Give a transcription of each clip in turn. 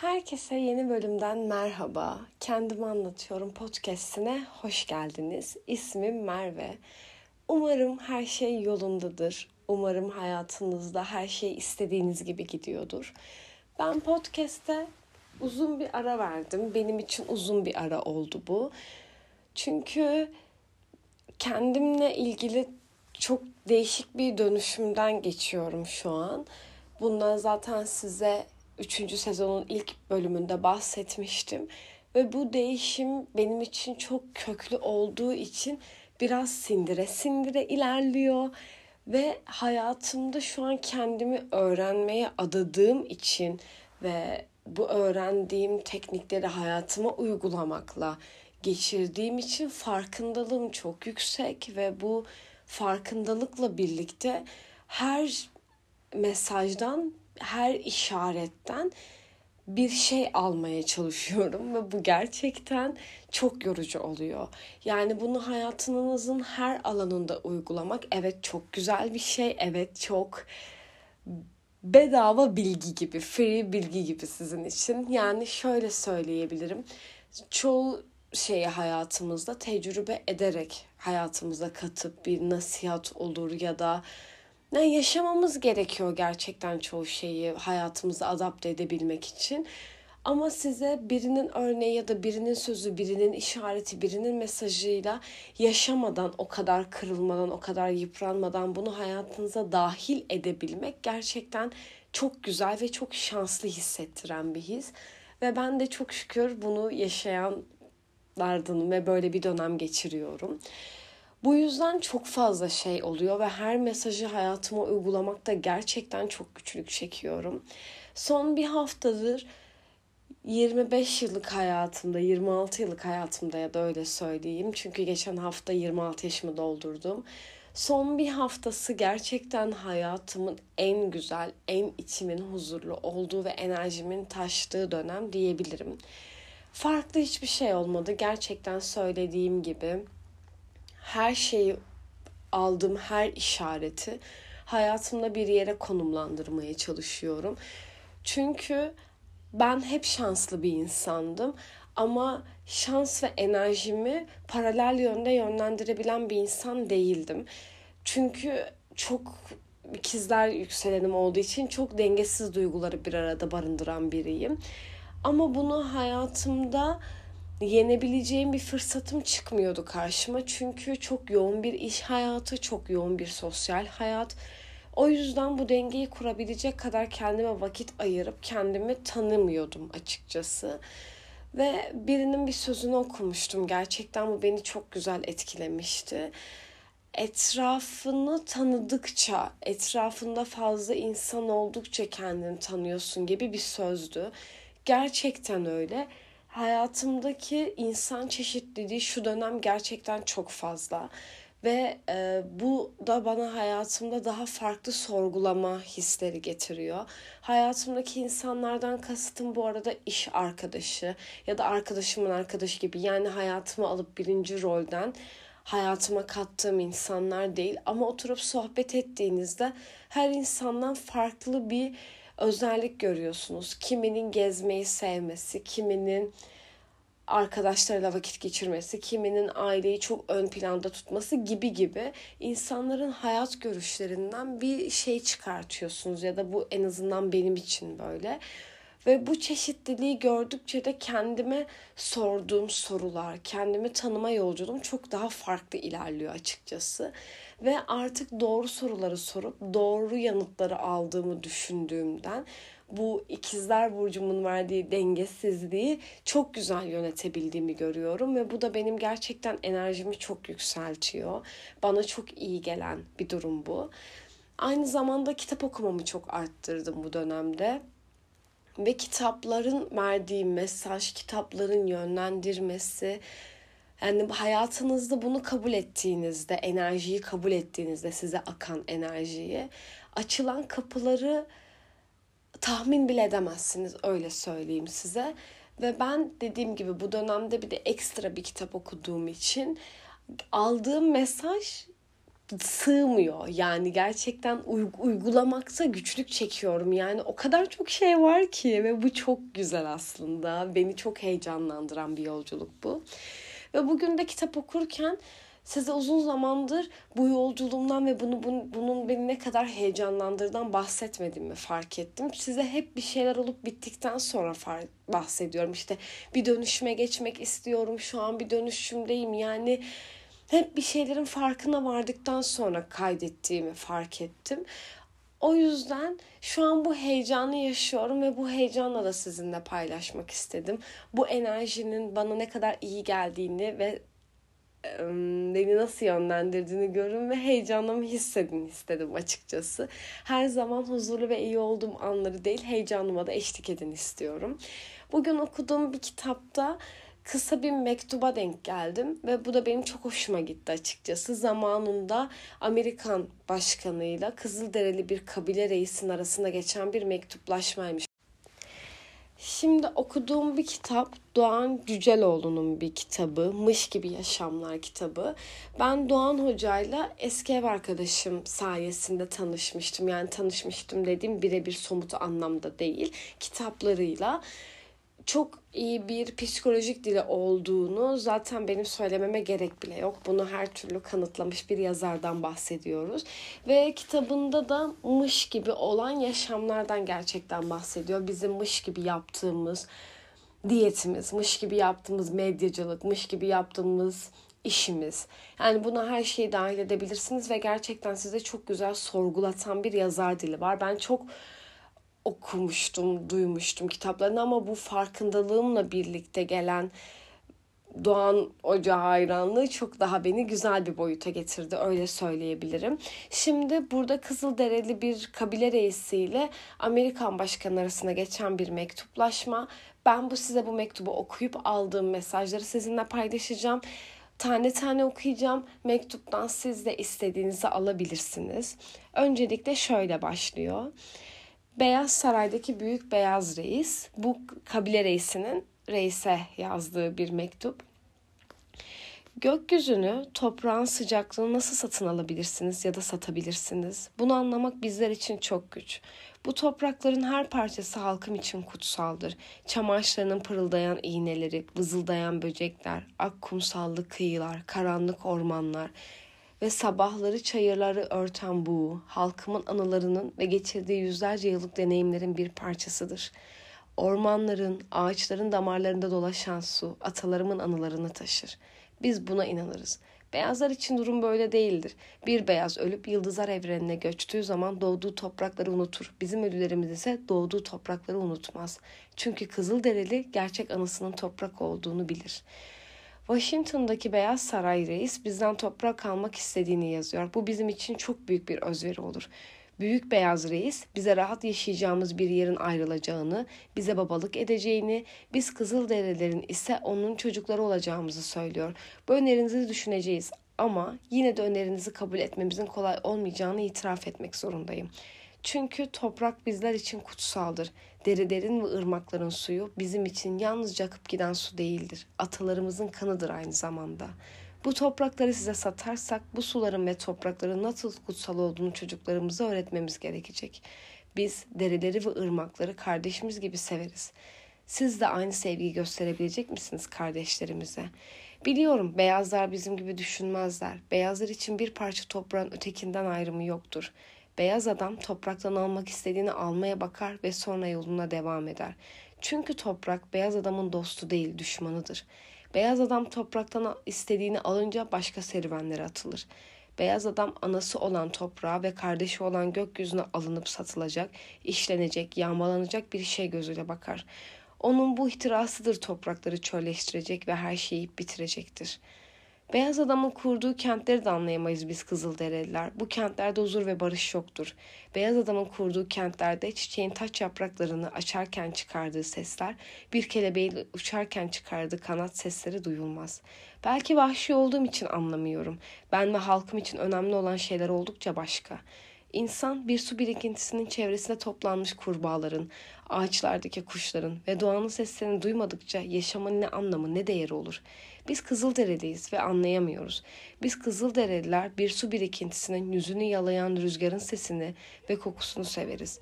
Herkese yeni bölümden merhaba. Kendimi anlatıyorum podcast'ine hoş geldiniz. İsmim Merve. Umarım her şey yolundadır. Umarım hayatınızda her şey istediğiniz gibi gidiyordur. Ben podcast'e uzun bir ara verdim. Benim için uzun bir ara oldu bu. Çünkü kendimle ilgili çok değişik bir dönüşümden geçiyorum şu an. Bundan zaten size 3. sezonun ilk bölümünde bahsetmiştim. Ve bu değişim benim için çok köklü olduğu için biraz sindire sindire ilerliyor. Ve hayatımda şu an kendimi öğrenmeye adadığım için ve bu öğrendiğim teknikleri hayatıma uygulamakla geçirdiğim için farkındalığım çok yüksek ve bu farkındalıkla birlikte her mesajdan, her işaretten bir şey almaya çalışıyorum ve bu gerçekten çok yorucu oluyor. Yani bunu hayatınızın her alanında uygulamak evet çok güzel bir şey, evet çok bedava bilgi gibi, free bilgi gibi sizin için. Yani şöyle söyleyebilirim, çoğu şeyi hayatımızda tecrübe ederek hayatımıza katıp bir nasihat olur ya da yani yaşamamız gerekiyor gerçekten çoğu şeyi hayatımıza adapte edebilmek için. Ama size birinin örneği ya da birinin sözü, birinin işareti, birinin mesajıyla yaşamadan, o kadar kırılmadan, o kadar yıpranmadan bunu hayatınıza dahil edebilmek gerçekten çok güzel ve çok şanslı hissettiren bir his. Ve ben de çok şükür bunu yaşayanlardanım ve böyle bir dönem geçiriyorum. Bu yüzden çok fazla şey oluyor ve her mesajı hayatıma uygulamakta gerçekten çok güçlük çekiyorum. Son bir haftadır 25 yıllık hayatımda, 26 yıllık hayatımda ya da öyle söyleyeyim. Çünkü geçen hafta 26 yaşımı doldurdum. Son bir haftası gerçekten hayatımın en güzel, en içimin huzurlu olduğu ve enerjimin taştığı dönem diyebilirim. Farklı hiçbir şey olmadı. Gerçekten söylediğim gibi her şeyi aldığım her işareti hayatımda bir yere konumlandırmaya çalışıyorum. Çünkü ben hep şanslı bir insandım ama şans ve enerjimi paralel yönde yönlendirebilen bir insan değildim. Çünkü çok ikizler yükselenim olduğu için çok dengesiz duyguları bir arada barındıran biriyim. Ama bunu hayatımda yenebileceğim bir fırsatım çıkmıyordu karşıma. Çünkü çok yoğun bir iş hayatı, çok yoğun bir sosyal hayat. O yüzden bu dengeyi kurabilecek kadar kendime vakit ayırıp kendimi tanımıyordum açıkçası. Ve birinin bir sözünü okumuştum. Gerçekten bu beni çok güzel etkilemişti. Etrafını tanıdıkça, etrafında fazla insan oldukça kendini tanıyorsun gibi bir sözdü. Gerçekten öyle. Hayatımdaki insan çeşitliliği şu dönem gerçekten çok fazla ve bu da bana hayatımda daha farklı sorgulama hisleri getiriyor. Hayatımdaki insanlardan kasıtım bu arada iş arkadaşı ya da arkadaşımın arkadaşı gibi, yani hayatıma alıp birinci rolden hayatıma kattığım insanlar değil ama oturup sohbet ettiğinizde her insandan farklı bir özellik görüyorsunuz. Kiminin gezmeyi sevmesi, kiminin arkadaşlarıyla vakit geçirmesi, kiminin aileyi çok ön planda tutması gibi gibi insanların hayat görüşlerinden bir şey çıkartıyorsunuz ya da bu en azından benim için böyle. Ve bu çeşitliliği gördükçe de kendime sorduğum sorular, kendimi tanıma yolculuğum çok daha farklı ilerliyor açıkçası. Ve artık doğru soruları sorup doğru yanıtları aldığımı düşündüğümden bu ikizler burcumun verdiği dengesizliği çok güzel yönetebildiğimi görüyorum. Ve bu da benim gerçekten enerjimi çok yükseltiyor. Bana çok iyi gelen bir durum bu. Aynı zamanda kitap okumamı çok arttırdım bu dönemde. Ve kitapların verdiği mesaj, kitapların yönlendirmesi, yani hayatınızda bunu kabul ettiğinizde, enerjiyi kabul ettiğinizde, size akan enerjiyi, açılan kapıları tahmin bile edemezsiniz, öyle söyleyeyim size. Ve ben dediğim gibi bu dönemde bir de ekstra bir kitap okuduğum için aldığım mesaj sığmıyor. Yani gerçekten uygulamakta güçlük çekiyorum. Yani o kadar çok şey var ki ve bu çok güzel aslında. Beni çok heyecanlandıran bir yolculuk bu. Ve bugün de kitap okurken size uzun zamandır bu yolculuğumdan ve bunun beni ne kadar heyecanlandırdığından bahsetmediğimi fark ettim. Size hep bir şeyler olup bittikten sonra bahsediyorum. İşte bir dönüşüme geçmek istiyorum. Şu an bir dönüşümdeyim. Yani hep bir şeylerin farkına vardıktan sonra kaydettiğimi fark ettim. O yüzden şu an bu heyecanı yaşıyorum ve bu heyecanla da sizinle paylaşmak istedim. Bu enerjinin bana ne kadar iyi geldiğini ve beni nasıl yönlendirdiğini görün ve heyecanımı hissedin istedim açıkçası. Her zaman huzurlu ve iyi olduğum anları değil, heyecanıma da eşlik edin istiyorum. Bugün okuduğum bir kitapta kısa bir mektuba denk geldim ve bu da benim çok hoşuma gitti açıkçası. Zamanında Amerikan başkanıyla Kızılderili bir kabile reisinin arasında geçen bir mektuplaşmaymış. Şimdi okuduğum bir kitap Doğan Cüceloğlu'nun bir kitabı, Mış Gibi Yaşamlar kitabı. Ben Doğan Hoca'yla eski ev arkadaşım sayesinde tanışmıştım. Yani tanışmıştım dediğim birebir somut anlamda değil, kitaplarıyla. Çok iyi bir psikolojik dili olduğunu zaten benim söylememe gerek bile yok. Bunu her türlü kanıtlamış bir yazardan bahsediyoruz. Ve kitabında da mış gibi olan yaşamlardan gerçekten bahsediyor. Bizim mış gibi yaptığımız diyetimiz, mış gibi yaptığımız medyacılık, mış gibi yaptığımız işimiz. Yani buna her şeyi dahil edebilirsiniz ve gerçekten size çok güzel sorgulatan bir yazar dili var. Ben çok okumuştum, duymuştum kitaplarını ama bu farkındalığımla birlikte gelen Doğan Hoca hayranlığı çok daha beni güzel bir boyuta getirdi, öyle söyleyebilirim. Şimdi burada Kızılderili bir kabile reisiyle Amerikan başkanı arasında geçen bir mektuplaşma. Ben size bu mektubu okuyup aldığım mesajları sizinle paylaşacağım. Tane tane okuyacağım. Mektuptan siz de istediğinizi alabilirsiniz. Öncelikle şöyle başlıyor. Beyaz Saray'daki Büyük Beyaz Reis, bu kabile reisinin reise yazdığı bir mektup. Gökyüzünü, toprağın sıcaklığını nasıl satın alabilirsiniz ya da satabilirsiniz? Bunu anlamak bizler için çok güç. Bu toprakların her parçası halkım için kutsaldır. Çamaşırlarının pırıldayan iğneleri, vızıldayan böcekler, ak kumsallı kıyılar, karanlık ormanlar ve sabahları çayırları örten bu, halkımın anılarının ve geçirdiği yüzlerce yıllık deneyimlerin bir parçasıdır. Ormanların, ağaçların damarlarında dolaşan su, atalarımın anılarını taşır. Biz buna inanırız. Beyazlar için durum böyle değildir. Bir beyaz ölüp yıldızlar evrenine göçtüğü zaman doğduğu toprakları unutur. Bizim ölülerimiz ise doğduğu toprakları unutmaz. Çünkü Kızılderili gerçek anısının toprak olduğunu bilir. Washington'daki Beyaz Saray Reis bizden toprak almak istediğini yazıyor. Bu bizim için çok büyük bir özveri olur. Büyük Beyaz Reis bize rahat yaşayacağımız bir yerin ayrılacağını, bize babalık edeceğini, biz Kızılderililerin ise onun çocukları olacağımızı söylüyor. Bu önerinizi düşüneceğiz ama yine de önerinizi kabul etmemizin kolay olmayacağını itiraf etmek zorundayım. Çünkü toprak bizler için kutsaldır. Derilerin ve ırmakların suyu bizim için yalnızca akıp giden su değildir. Atalarımızın kanıdır aynı zamanda. Bu toprakları size satarsak bu suların ve toprakların nasıl kutsal olduğunu çocuklarımıza öğretmemiz gerekecek. Biz derileri ve ırmakları kardeşimiz gibi severiz. Siz de aynı sevgiyi gösterebilecek misiniz kardeşlerimize? Biliyorum beyazlar bizim gibi düşünmezler. Beyazlar için bir parça toprağın ötekinden ayrımı yoktur. Beyaz adam topraktan almak istediğini almaya bakar ve sonra yoluna devam eder. Çünkü toprak beyaz adamın dostu değil, düşmanıdır. Beyaz adam topraktan istediğini alınca başka serüvenlere atılır. Beyaz adam anası olan toprağa ve kardeşi olan gökyüzüne alınıp satılacak, işlenecek, yağmalanacak bir şey gözüyle bakar. Onun bu ihtirasıdır toprakları çölleştirecek ve her şeyi yiyip bitirecektir. Beyaz adamın kurduğu kentleri de anlayamayız biz Kızılderililer. Bu kentlerde huzur ve barış yoktur. Beyaz adamın kurduğu kentlerde çiçeğin taç yapraklarını açarken çıkardığı sesler, bir kelebeğin uçarken çıkardığı kanat sesleri duyulmaz. Belki vahşi olduğum için anlamıyorum. Ben ve halkım için önemli olan şeyler oldukça başka. İnsan bir su birikintisinin çevresine toplanmış kurbağaların, ağaçlardaki kuşların ve doğanın seslerini duymadıkça yaşamın ne anlamı ne değeri olur. Biz Kızılderiliyiz ve anlayamıyoruz. Biz Kızılderililer bir su birikintisinin yüzünü yalayan rüzgarın sesini ve kokusunu severiz.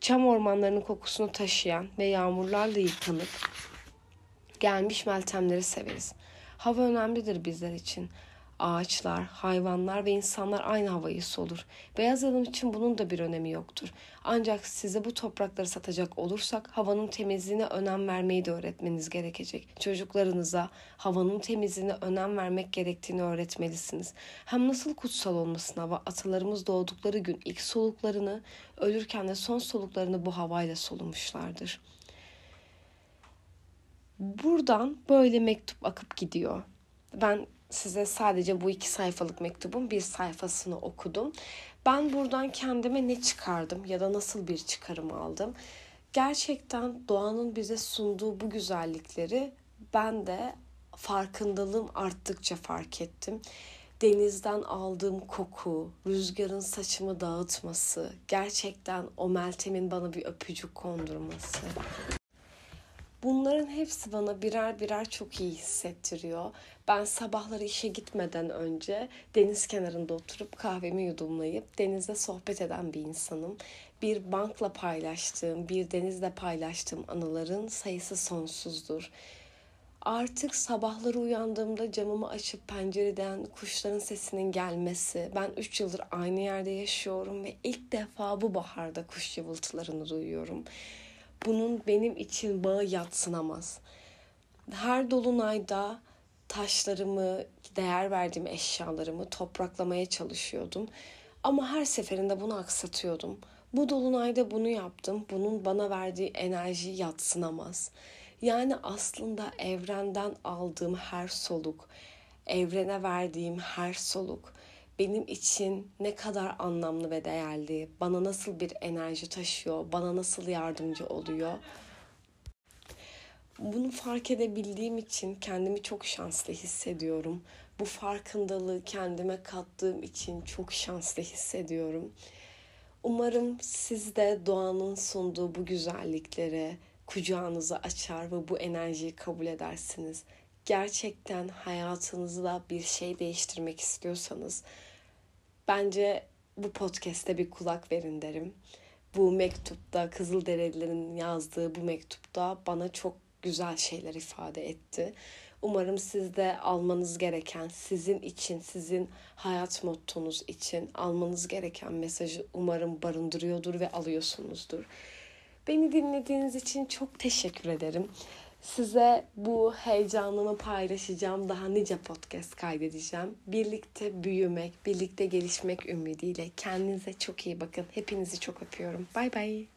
Çam ormanlarının kokusunu taşıyan ve yağmurlarla yıkanıp gelmiş meltemleri severiz. Hava önemlidir bizler için. Ağaçlar, hayvanlar ve insanlar aynı havayı solur. Beyaz adam için bunun da bir önemi yoktur. Ancak size bu toprakları satacak olursak havanın temizliğine önem vermeyi de öğretmeniz gerekecek. Çocuklarınıza havanın temizliğine önem vermek gerektiğini öğretmelisiniz. Hem nasıl kutsal olmasın hava, atalarımız doğdukları gün ilk soluklarını, ölürken de son soluklarını bu havayla solumuşlardır. Buradan böyle mektup akıp gidiyor. Ben size sadece bu 2 sayfalık mektubun 1 sayfasını okudum. Ben buradan kendime ne çıkardım ya da nasıl bir çıkarım aldım? Gerçekten doğanın bize sunduğu bu güzellikleri ben de farkındalığım arttıkça fark ettim. Denizden aldığım koku, rüzgarın saçımı dağıtması, gerçekten o Meltem'in bana bir öpücük kondurması. Bunların hepsi bana birer birer çok iyi hissettiriyor. Ben sabahları işe gitmeden önce deniz kenarında oturup kahvemi yudumlayıp denizde sohbet eden bir insanım. Bir bankla paylaştığım, bir denizle paylaştığım anıların sayısı sonsuzdur. Artık sabahları uyandığımda camımı açıp pencereden kuşların sesinin gelmesi. Ben 3 yıldır aynı yerde yaşıyorum ve ilk defa bu baharda kuş cıvıltılarını duyuyorum. Bunun benim için bağı yadsınamaz. Her dolunayda taşlarımı, değer verdiğim eşyalarımı topraklamaya çalışıyordum. Ama her seferinde bunu aksatıyordum. Bu dolunayda bunu yaptım. Bunun bana verdiği enerji yadsınamaz. Yani aslında evrenden aldığım her soluk, evrene verdiğim her soluk benim için ne kadar anlamlı ve değerli, bana nasıl bir enerji taşıyor, bana nasıl yardımcı oluyor. Bunu fark edebildiğim için kendimi çok şanslı hissediyorum. Bu farkındalığı kendime kattığım için çok şanslı hissediyorum. Umarım siz de doğanın sunduğu bu güzelliklere kucağınızı açar ve bu enerjiyi kabul edersiniz. Gerçekten hayatınızda bir şey değiştirmek istiyorsanız bence bu podcast'e bir kulak verin derim. Bu mektupta, Kızılderililerin yazdığı bu mektupta bana çok güzel şeyler ifade etti. Umarım siz de almanız gereken, sizin için, sizin hayat mottonuz için almanız gereken mesajı umarım barındırıyordur ve alıyorsunuzdur. Beni dinlediğiniz için çok teşekkür ederim. Size bu heyecanımı paylaşacağım. Daha nice podcast kaydedeceğim. Birlikte büyümek, birlikte gelişmek ümidiyle. Kendinize çok iyi bakın. Hepinizi çok öpüyorum. Bay bay.